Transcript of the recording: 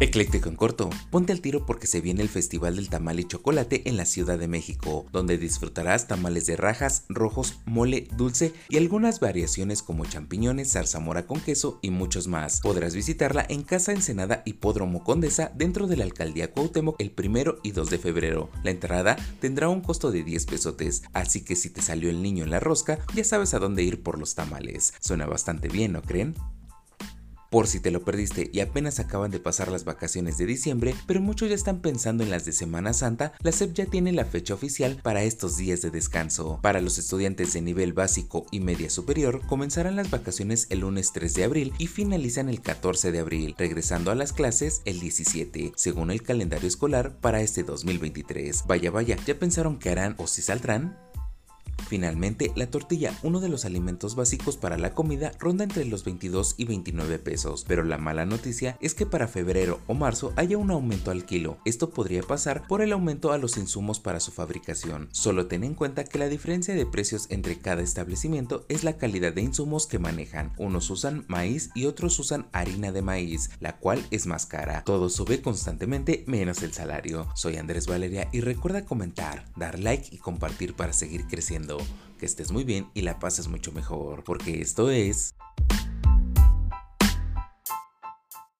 Ecléctico en corto, ponte al tiro porque se viene el Festival del Tamal y Chocolate en la Ciudad de México, donde disfrutarás tamales de rajas, rojos, mole, dulce y algunas variaciones como champiñones, zarzamora con queso y muchos más. Podrás visitarla en Casa Ensenada Hipódromo Condesa dentro de la Alcaldía Cuauhtémoc el 1 y 2 de febrero. La entrada tendrá un costo de 10 pesotes, así que si te salió el niño en la rosca, ya sabes a dónde ir por los tamales. Suena bastante bien, ¿no creen? Por si te lo perdiste y apenas acaban de pasar las vacaciones de diciembre, pero muchos ya están pensando en las de Semana Santa, la SEP ya tiene la fecha oficial para estos días de descanso. Para los estudiantes de nivel básico y media superior, comenzarán las vacaciones el lunes 3 de abril y finalizan el 14 de abril, regresando a las clases el 17, según el calendario escolar para este 2023. Vaya, ¿ya pensaron qué harán o si saldrán? Finalmente, la tortilla, uno de los alimentos básicos para la comida, ronda entre los 22 y 29 pesos, pero la mala noticia es que para febrero o marzo haya un aumento al kilo. Esto podría pasar por el aumento a los insumos para su fabricación. Solo ten en cuenta que la diferencia de precios entre cada establecimiento es la calidad de insumos que manejan. Unos usan maíz y otros usan harina de maíz, la cual es más cara. Todo sube constantemente menos el salario. Soy Andrés Valeria y recuerda comentar, dar like y compartir para seguir creciendo. Que estés muy bien y la pases mucho mejor, porque esto es...